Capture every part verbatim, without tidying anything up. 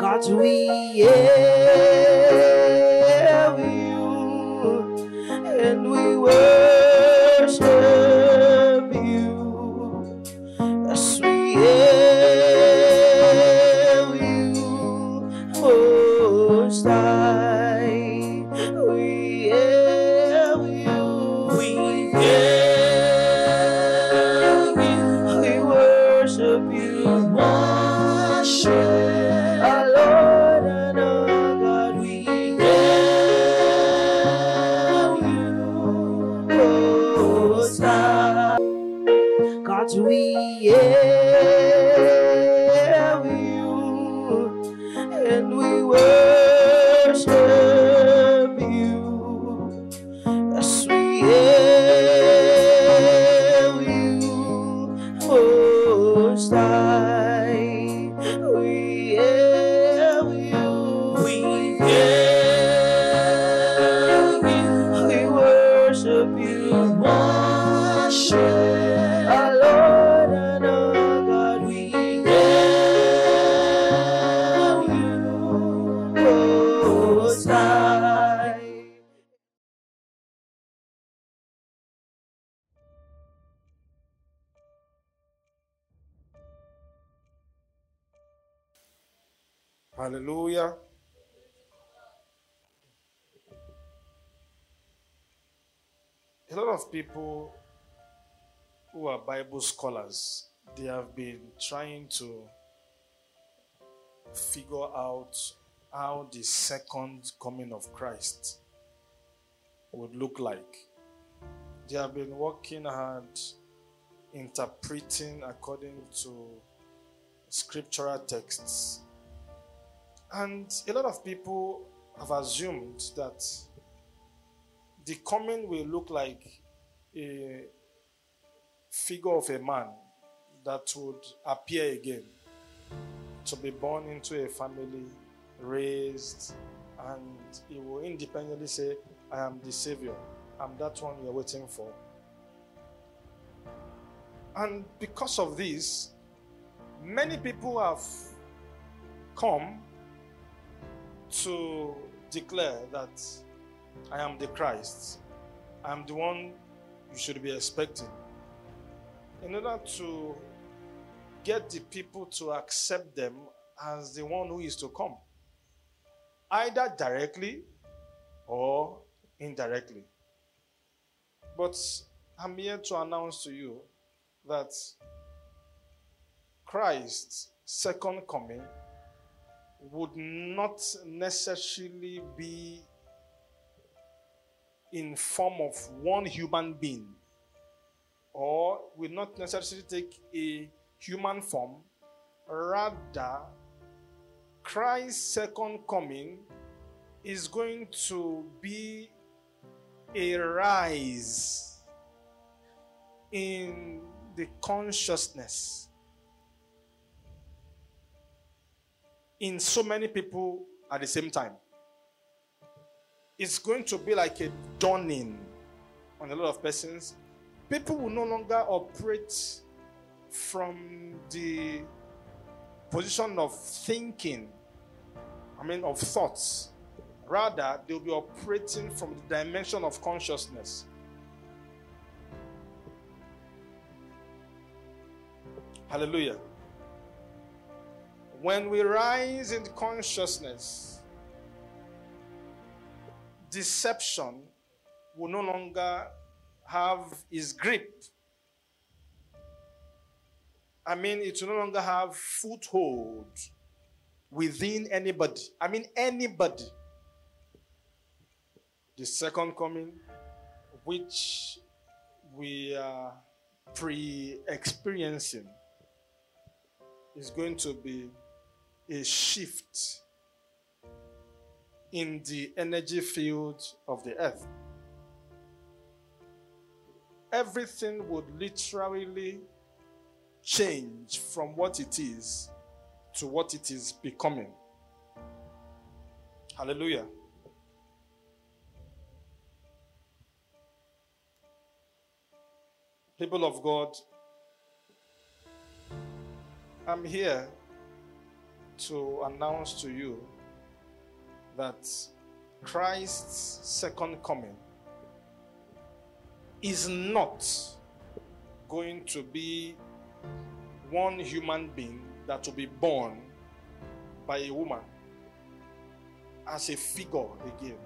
God's will, yeah, you, and we worship you. Yes, we have you, Most High. We have you, we have you, we worship you, worship. We have you, and we worship you. Yes, we have you, Most High. We have you, we have you, we worship you, worship. Hallelujah. A lot of people who are Bible scholars, they have been trying to figure out how the second coming of Christ would look like. They have been working hard, interpreting according to scriptural texts. And a lot of people have assumed that the coming will look like a figure of a man that would appear again, to be born into a family, raised, and he will independently say, I am the Savior. I'm that one you're waiting for. And because of this, many people have come to declare that I am the Christ, I am the one you should be expecting, in order to get the people to accept them as the one who is to come, either directly or indirectly. But I'm here to announce to you that Christ's second coming would not necessarily be in form of one human being, or will not necessarily take a human form. Rather, Christ's second coming is going to be a rise in the consciousness in so many people at the same time. It's going to be like a dawning on a lot of persons. People will no longer operate from the position of thinking, I mean of thoughts. Rather, they'll be operating from the dimension of consciousness. Hallelujah. When we rise in consciousness, deception will no longer have its grip. I mean, it will no longer have foothold within anybody. I mean, anybody. The second coming, which we are pre-experiencing, is going to be a shift in the energy field of the earth. Everything would literally change from what it is to what it is becoming. Hallelujah. People of God, I'm here to announce to you that Christ's second coming is not going to be one human being that will be born by a woman as a figure again.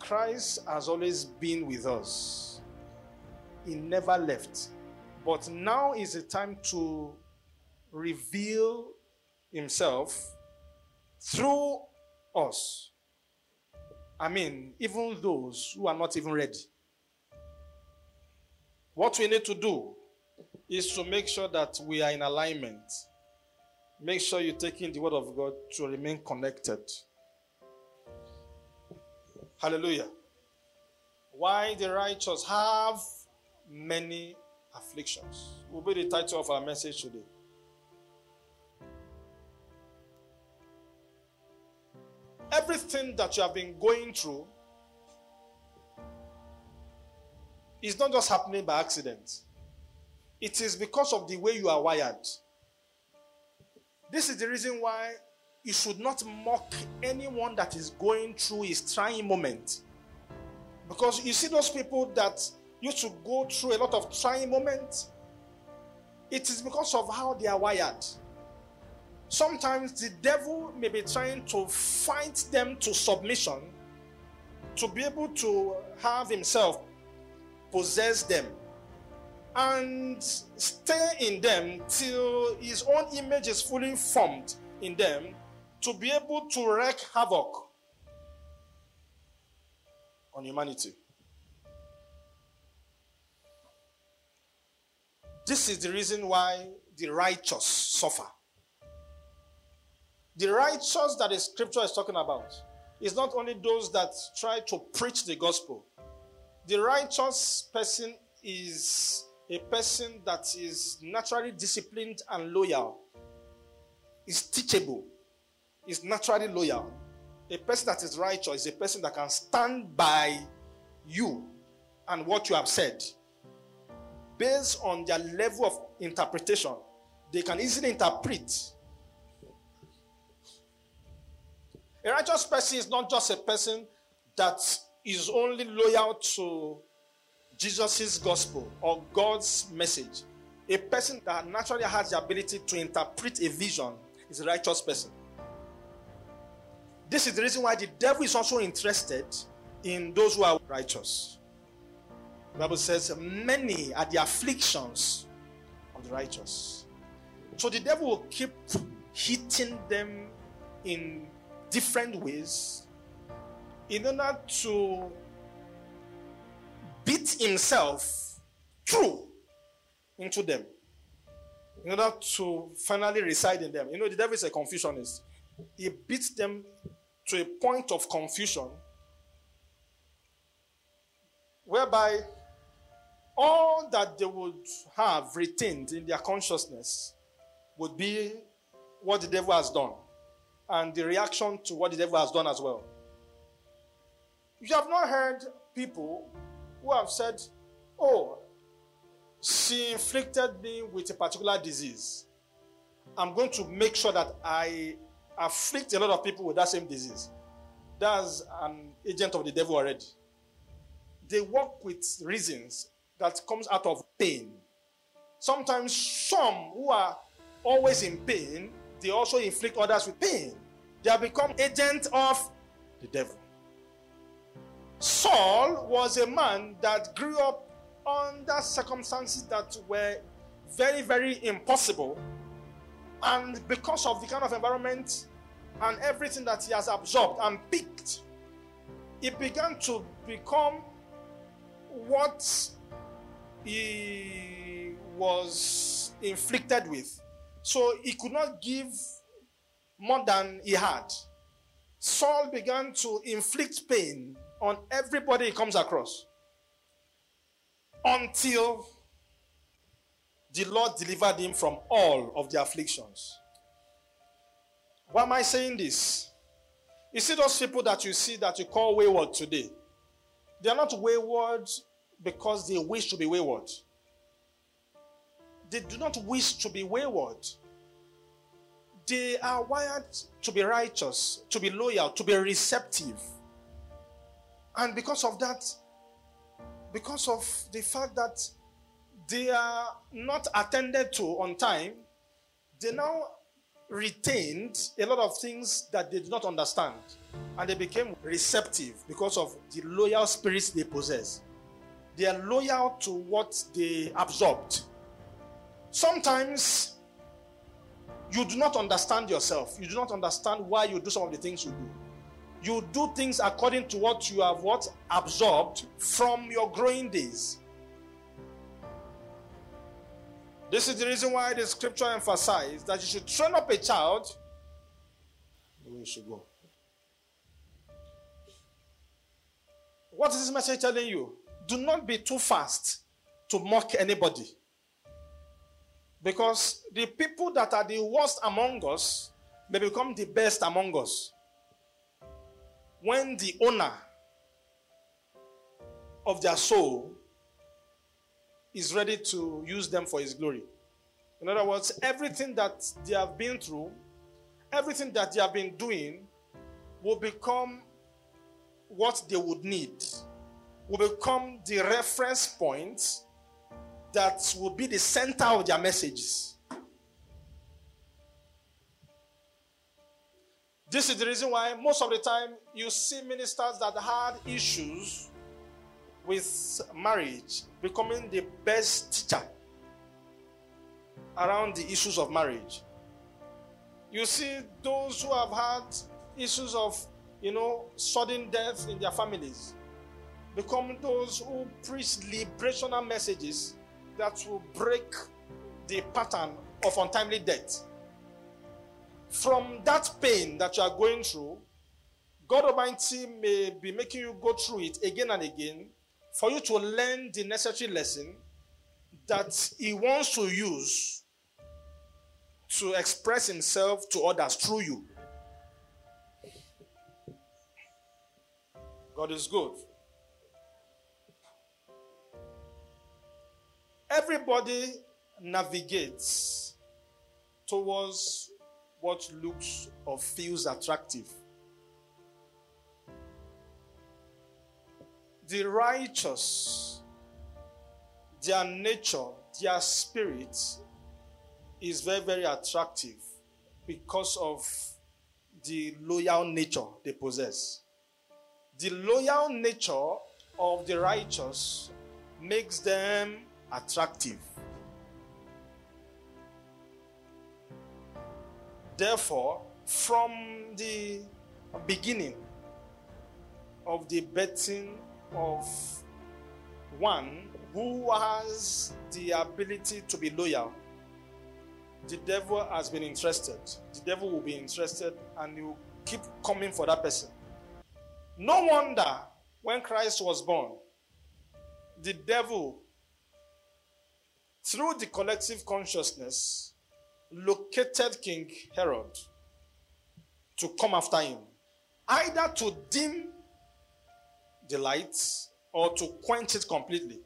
Christ has always been with us. He never left. But now is the time to reveal himself through us. I mean, even those who are not even ready. What we need to do is to make sure that we are in alignment. Make sure you take in the word of God to remain connected. Hallelujah. Why the righteous have many afflictions will be the title of our message today. Everything that you have been going through is not just happening by accident. It is because of the way you are wired. This is the reason why you should not mock anyone that is going through his trying moment. Because you see those people that used to go through a lot of trying moments, it is because of how they are wired. Sometimes the devil may be trying to fight them to submission to be able to have himself possess them and stay in them till his own image is fully formed in them to be able to wreak havoc on humanity. This is the reason why the righteous suffer. The righteous that the scripture is talking about is not only those that try to preach the gospel. The righteous person is a person that is naturally disciplined and loyal, is teachable, is naturally loyal. A person that is righteous is a person that can stand by you and what you have said. Based on their level of interpretation, they can easily interpret. A righteous person is not just a person that is only loyal to Jesus' gospel or God's message. A person that naturally has the ability to interpret a vision is a righteous person. This is the reason why the devil is also interested in those who are righteous. The Bible says, many are the afflictions of the righteous. So the devil will keep hitting them in different ways in order to beat himself through into them, in order to finally reside in them. You know, the devil is a confusionist. He beats them to a point of confusion, whereby all that they would have retained in their consciousness would be what the devil has done, and the reaction to what the devil has done as well. You have not heard people who have said, oh, she inflicted me with a particular disease. I'm going to make sure that I afflict a lot of people with that same disease. That's an agent of the devil already. They work with reasons that comes out of pain. Sometimes some who are always in pain, they also inflict others with pain. They have become agents of the devil. Saul was a man that grew up under circumstances that were very, very impossible. And because of the kind of environment and everything that he has absorbed and picked, he began to become what he was inflicted with. So he could not give more than he had. Saul began to inflict pain on everybody he comes across, until the Lord delivered him from all of the afflictions. Why am I saying this? You see those people that you see that you call wayward today. They are not wayward because they wish to be wayward. They do not wish to be wayward. They are wired to be righteous, to be loyal, to be receptive. And because of that, because of the fact that they are not attended to on time, they now retained a lot of things that they did not understand. And they became receptive because of the loyal spirits they possess. They are loyal to what they absorbed. Sometimes you do not understand yourself. You do not understand why you do some of the things you do. You do things according to what you have what absorbed from your growing days. This is the reason why the scripture emphasizes that you should train up a child. You should go. What is this message telling you? Do not be too fast to mock anybody. Because the people that are the worst among us may become the best among us. When the owner of their soul is ready to use them for his glory. In other words, everything that they have been through, everything that they have been doing will become what they would need, will become the reference point that will be the center of their messages. This is the reason why most of the time you see ministers that had issues with marriage becoming the best teacher around the issues of marriage. You see those who have had issues of, you know, sudden death in their families become those who preach liberational messages that will break the pattern of untimely death. From that pain that you are going through, God Almighty may be making you go through it again and again for you to learn the necessary lesson that He wants to use to express Himself to others through you. God is good. Everybody navigates towards what looks or feels attractive. The righteous, their nature, their spirit is very, very attractive because of the loyal nature they possess. The loyal nature of the righteous makes them attractive. Therefore, from the beginning of the betting of one who has the ability to be loyal, the devil has been interested. The devil will be interested and he will keep coming for that person. No wonder when Christ was born, the devil, through the collective consciousness, located King Herod to come after him, either to dim the lights or to quench it completely.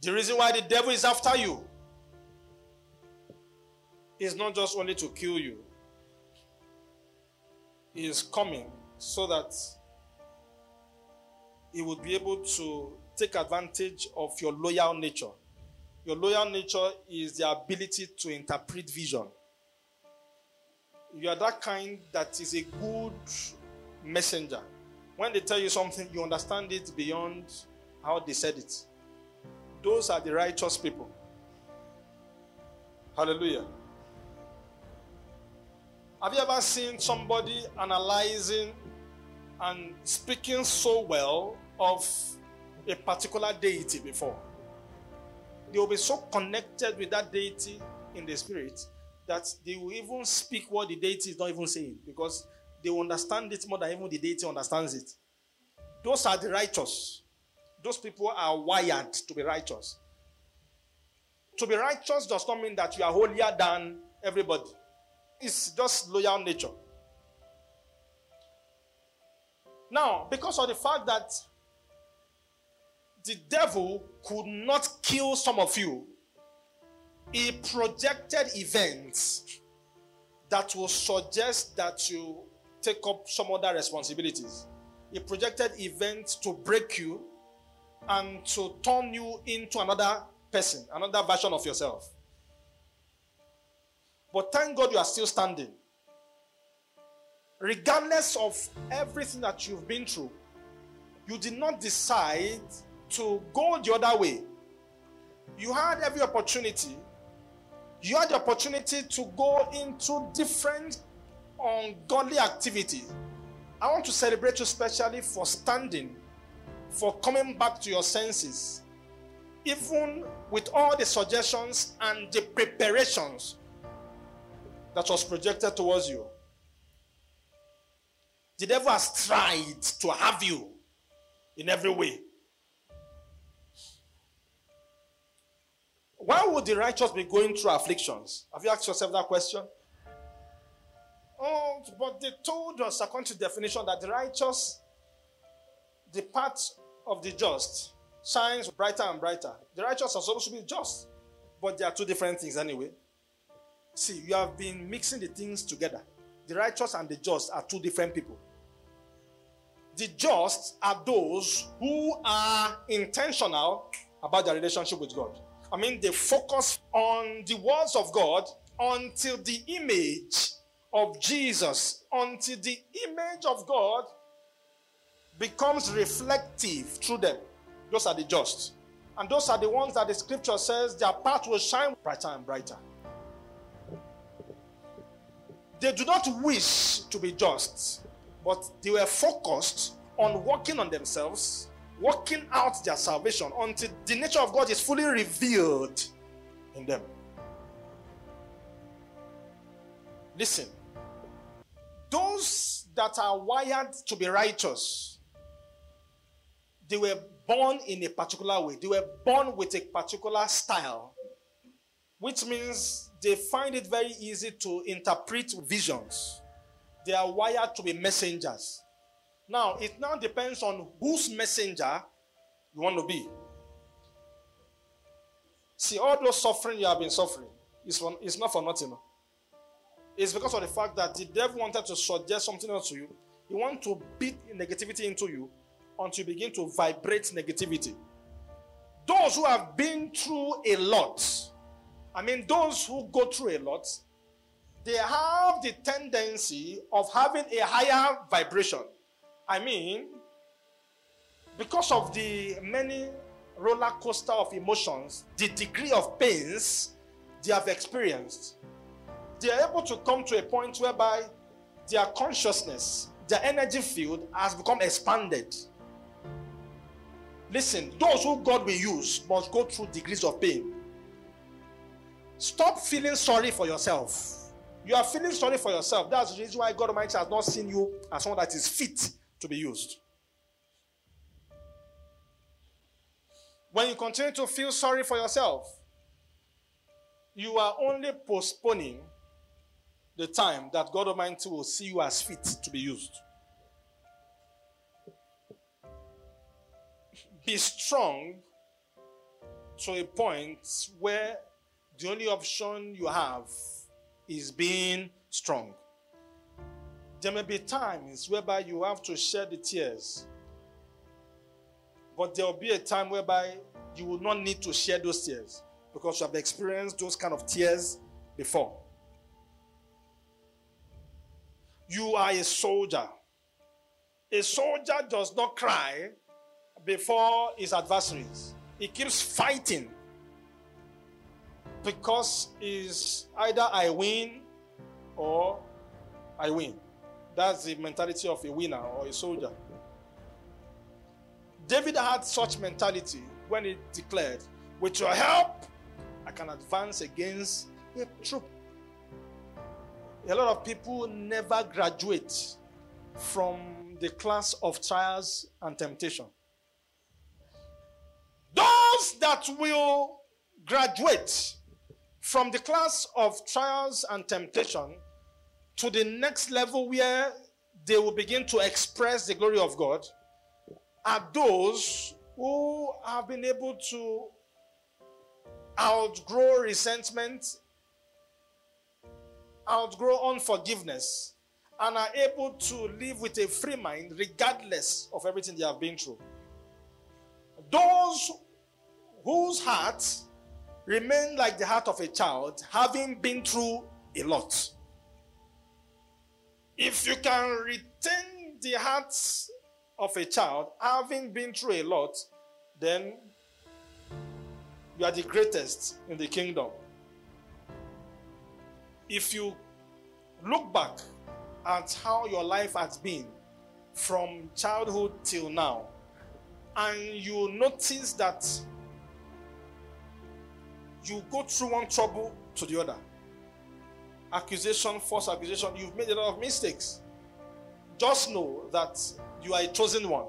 The reason why the devil is after you is not just only to kill you. He is coming so that he would be able to take advantage of your loyal nature. Your loyal nature is the ability to interpret vision. You are that kind that is a good messenger. When they tell you something, you understand it beyond how they said it. Those are the righteous people. Hallelujah. Have you ever seen somebody analyzing and speaking so well of a particular deity before? They will be so connected with that deity in the spirit that they will even speak what the deity is not even saying, because they will understand it more than even the deity understands it. Those are the righteous. Those people are wired to be righteous. To be righteous does not mean that you are holier than everybody. It's just loyal nature. Now, because of the fact that the devil could not kill some of you. He projected events that will suggest that you take up some other responsibilities. He projected events to break you and to turn you into another person, another version of yourself. But thank God you are still standing. Regardless of everything that you've been through, you did not decide to go the other way. You had every opportunity. You had the opportunity to go into different ungodly activities. I want to celebrate you specially for standing, for coming back to your senses, even with all the suggestions and the preparations that was projected towards you. The devil has tried to have you in every way. Why would the righteous be going through afflictions? Have you asked yourself that question? Oh, but they told us, according to definition, that the righteous, the path of the just, shines brighter and brighter. The righteous are supposed to be just, but they are two different things anyway. See, you have been mixing the things together. The righteous and the just are two different people. The just are those who are intentional about their relationship with God. I mean, they focus on the words of God until the image of Jesus, until the image of God becomes reflective through them. Those are the just. And those are the ones that the scripture says their path will shine brighter and brighter. They do not wish to be just, but they were focused on working on themselves, working out their salvation until the nature of God is fully revealed in them. Listen, those that are wired to be righteous, they were born in a particular way. They were born with a particular style, which means they find it very easy to interpret visions. They are wired to be messengers. Now, it now depends on whose messenger you want to be. See, all those suffering you have been suffering, it's, for, it's not for nothing. It's because of the fact that the devil wanted to suggest something else to you. He wants to beat negativity into you until you begin to vibrate negativity. Those who have been through a lot, I mean those who go through a lot, they have the tendency of having a higher vibration. I mean, because of the many roller coaster of emotions, the degree of pains they have experienced, they are able to come to a point whereby their consciousness, their energy field has become expanded. Listen, those who God will use must go through degrees of pain. Stop feeling sorry for yourself. You are feeling sorry for yourself. That's the reason why God Almighty has not seen you as someone that is fit to be used. When you continue to feel sorry for yourself, you are only postponing the time that God Almighty will see you as fit to be used. Be strong to a point where the only option you have is being strong. There may be times whereby you have to shed the tears, but there will be a time whereby you will not need to shed those tears because you have experienced those kind of tears before. You are a soldier. A soldier does not cry before his adversaries. He keeps fighting, because it's either I win or I win. That's the mentality of a winner or a soldier. David had such mentality when he declared, with your help, I can advance against a troop. A lot of people never graduate from the class of trials and temptation. Those that will graduate from the class of trials and temptation to the next level where they will begin to express the glory of God are those who have been able to outgrow resentment, outgrow unforgiveness, and are able to live with a free mind regardless of everything they have been through. Those whose hearts remain like the heart of a child, having been through a lot. If you can retain the heart of a child, having been through a lot, then you are the greatest in the kingdom. If you look back at how your life has been from childhood till now, and you notice that you go through one trouble to the other, accusation, false accusation, you've made a lot of mistakes, just know that you are a chosen one.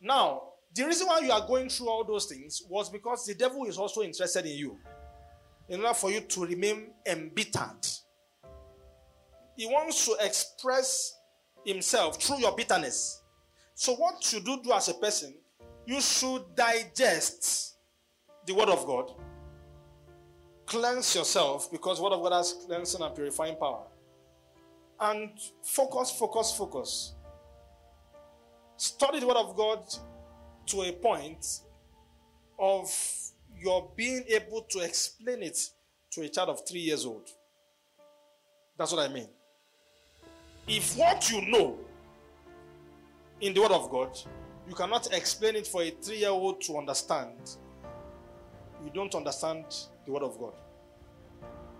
Now, the reason why you are going through all those things was because the devil is also interested in you, in order for you to remain embittered. He wants to express himself through your bitterness. So what you do do as a person, you should digest the word of God. Cleanse yourself, because the word of God has cleansing and purifying power. And focus, focus, focus. Study the word of God to a point of your being able to explain it to a child of three years old. That's what I mean. If what you know in the word of God, you cannot explain it for a three-year-old to understand, you don't understand the word of God.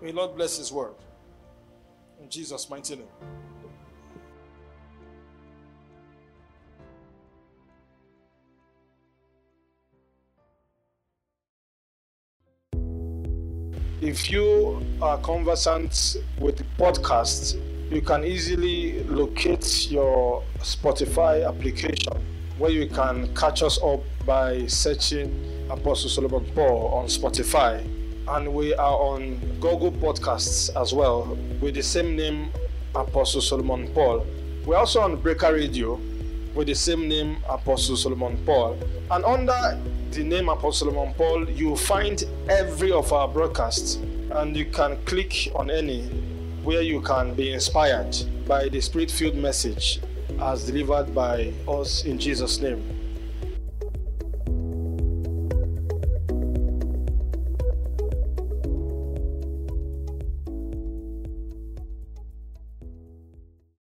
May the Lord bless his word. In Jesus' mighty name. If you are conversant with the podcast, you can easily locate your Spotify application, where you can catch us up by searching Apostle Solomon Paul on Spotify. And we are on Google Podcasts as well, with the same name, Apostle Solomon Paul. We're also on Breaker Radio, with the same name, Apostle Solomon Paul. And under the name Apostle Solomon Paul, you find every of our broadcasts, and you can click on any where you can be inspired by the Spirit-filled message as delivered by us in Jesus' name.